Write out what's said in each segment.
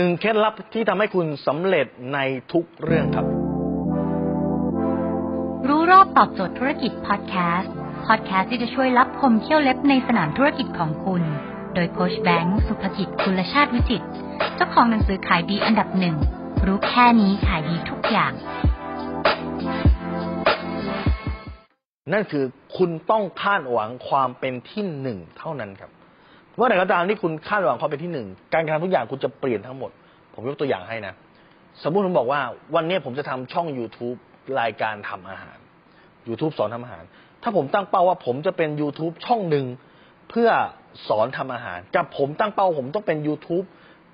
1 เคล็ดลับที่ทำให้คุณสำเร็จในทุกเรื่องครับรู้รอบตอบโจทย์ธุรกิจพอดแคสต์ที่จะช่วยรับคมเขี้ยวเล็บในสนามธุรกิจของคุณโดยโค้ชแบงค์สุภกิจกุลชาติวิจิตรเจ้าของหนังสือขายดีอันดับ 1รู้แค่นี้ขายดีทุกอย่างนั่นคือคุณต้องคาดหวังความเป็นที่1เท่านั้นครับเมื่อไหร่ก็ตามที่คุณคาดหวังความเป็นที่1การกระทำทุกอย่างคุณจะเปลี่ยนทั้งหมดผมยกตัวอย่างให้นะสมมุติผมบอกว่าวันนี้ผมจะทำช่อง YouTube รายการทำอาหาร YouTube สอนทำอาหารถ้าผมตั้งเป้าว่าผมจะเป็น YouTube ช่องหนึ่งเพื่อสอนทำอาหารกับผมตั้งเป้าผมต้องเป็น YouTube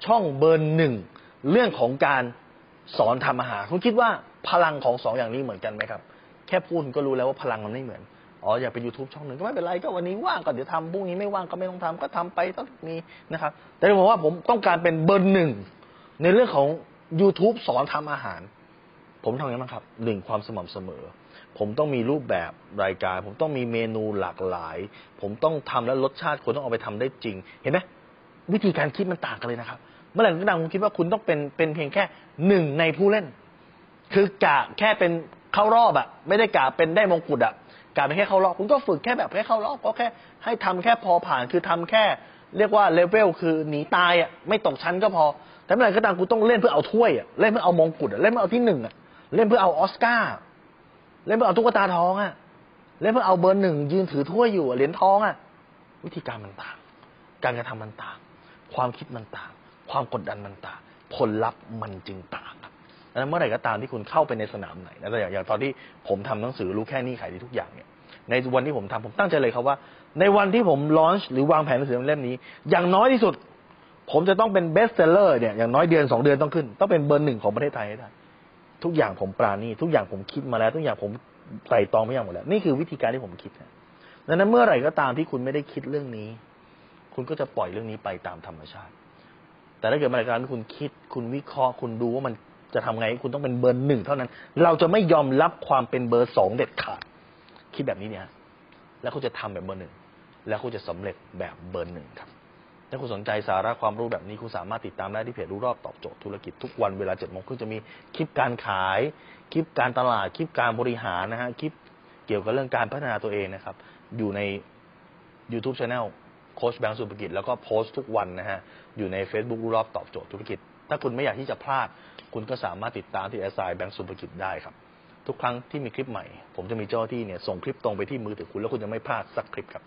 ช่องเบอร์1เรื่องของการสอนทำอาหารคุณคิดว่าพลังของ2 อย่างนี้เหมือนกันไหมครับแค่พูดก็รู้แล้วว่าพลังมันไม่เหมือนอ๋ออยากเป็น YouTube ช่องหนึ่งก็ไม่เป็นไรก็วันนี้ว่างก็เดี๋ยวทำพรุ่งนี้ไม่ว่างก็ไม่ต้องทำก็ทำไปต้องมีนะครับแต่ผมว่าผมต้องการเป็นเบอร์1ในเรื่องของ YouTube สอนทำอาหารผมทำยังไงบ้างครับ1ความสม่ำเสมอผมต้องมีรูปแบบรายการผมต้องมีเมนูหลากหลายผมต้องทำแล้วรสชาติควรต้องเอาไปทำได้จริงเห็นไหมวิธีการคิดมันต่างกันเลยนะครับเมื่อไหร่ก็ตามคุณคิดว่าคุณต้องเป็นเพียงแค่1ในผู้เล่นคือกะแค่เป็นเข้ารอบอะไม่ได้กะเป็นได้มงกุฎอะกะเป็นแค่เข้ารอบคุณก็ฝึกแค่แบบแค่เข้ารอบก็แค่ให้ทำแค่พอผ่านคือทำแค่เรียกว่าเลเวลคือหนีตายอะไม่ตกชั้นก็พอแต่เมื่อไหร่ก็ตามคุณต้องเล่นเพื่อเอาถ้วยอะเล่นเพื่อเอามงกุฎอะเล่นเพื่อเอาที่1อะเล่นเพื่อเอาออสการ์เล่นเพื่อเอาตุ๊กตาทองอะเล่นเพื่อเอาเบอร์1ยืนถือถ้วยอยู่เหรียญทองอะวิธีการมันต่างการกระทำมันต่างความคิดมันต่างความกดดันมันต่างผลลัพธ์มันจึงต่างแล้วเมื่อไหร่ก็ตามที่คุณเข้าไปในสนามไหนนะอย่างตอนที่ผมทำหนังสือรู้แค่นี้ขายดีทุกอย่างเนี่ยในวันที่ผมทำผมตั้งใจเลยครับว่าในวันที่ผมลอนช์หรือวางแผนหนังสือเล่มนี้อย่างน้อยที่สุดผมจะต้องเป็นเบสเซลเลอร์เนี่ยอย่างน้อยเดือน2 เดือนต้องขึ้นต้องเป็นเบอร์1ของประเทศไทยให้ได้ทุกอย่างผมปราณีทุกอย่างผมคิดมาแล้วทุกอย่างผมไต่ตองทุกอย่างหมดแล้วนี่คือวิธีการที่ผมคิดนะดังนั้นเมื่อไหร่ก็ตามที่คุณไม่ได้คิดเรื่องนี้คุณก็จะปล่อยเรื่องนี้ไปตามธรรมชาติแต่ถ้าเกิดมาในการที่คุณคิดคุณวิเคราะห์คุณดูว่ามันจะทำไงคุณต้องเป็นเบอร์1เท่านั้นเราจะไม่ยอมรับความเป็นเบอร์2เด็ดขาดคิดแบบนี้เนี่ยแล้วคุณจะทำแบบเบอร์1แล้วคุณจะสำเร็จแบบเบอร์1ครับถ้าคุณสนใจสาระความรู้แบบนี้คุณสามารถติดตามได้ที่เพจรู้รอบตอบโจทย์ธุรกิจทุกวันเวลา 7:00 น.จะมีคลิปการขายคลิปการตลาดคลิปการบริหารนะฮะคลิปเกี่ยวกับเรื่องการพัฒนาตัวเองนะครับอยู่ใน YouTube Channel โค้ชแบงค์สุภกิจแล้วก็โพสต์ทุกวันนะฮะอยู่ใน Facebook รู้รอบตอบโจทย์ธุรกิจถ้าคุณไม่อยากที่จะพลาดคุณก็สามารถติดตามที่ Assign Bank สุภกิจได้ครับทุกครั้งที่มีคลิปใหม่ผมจะมีเจ้าหน้าที่เนี่ยส่งคลิปตรงไปที่มือถือคุณแล้วคุณจะไม่พลาดสักคลิปครับ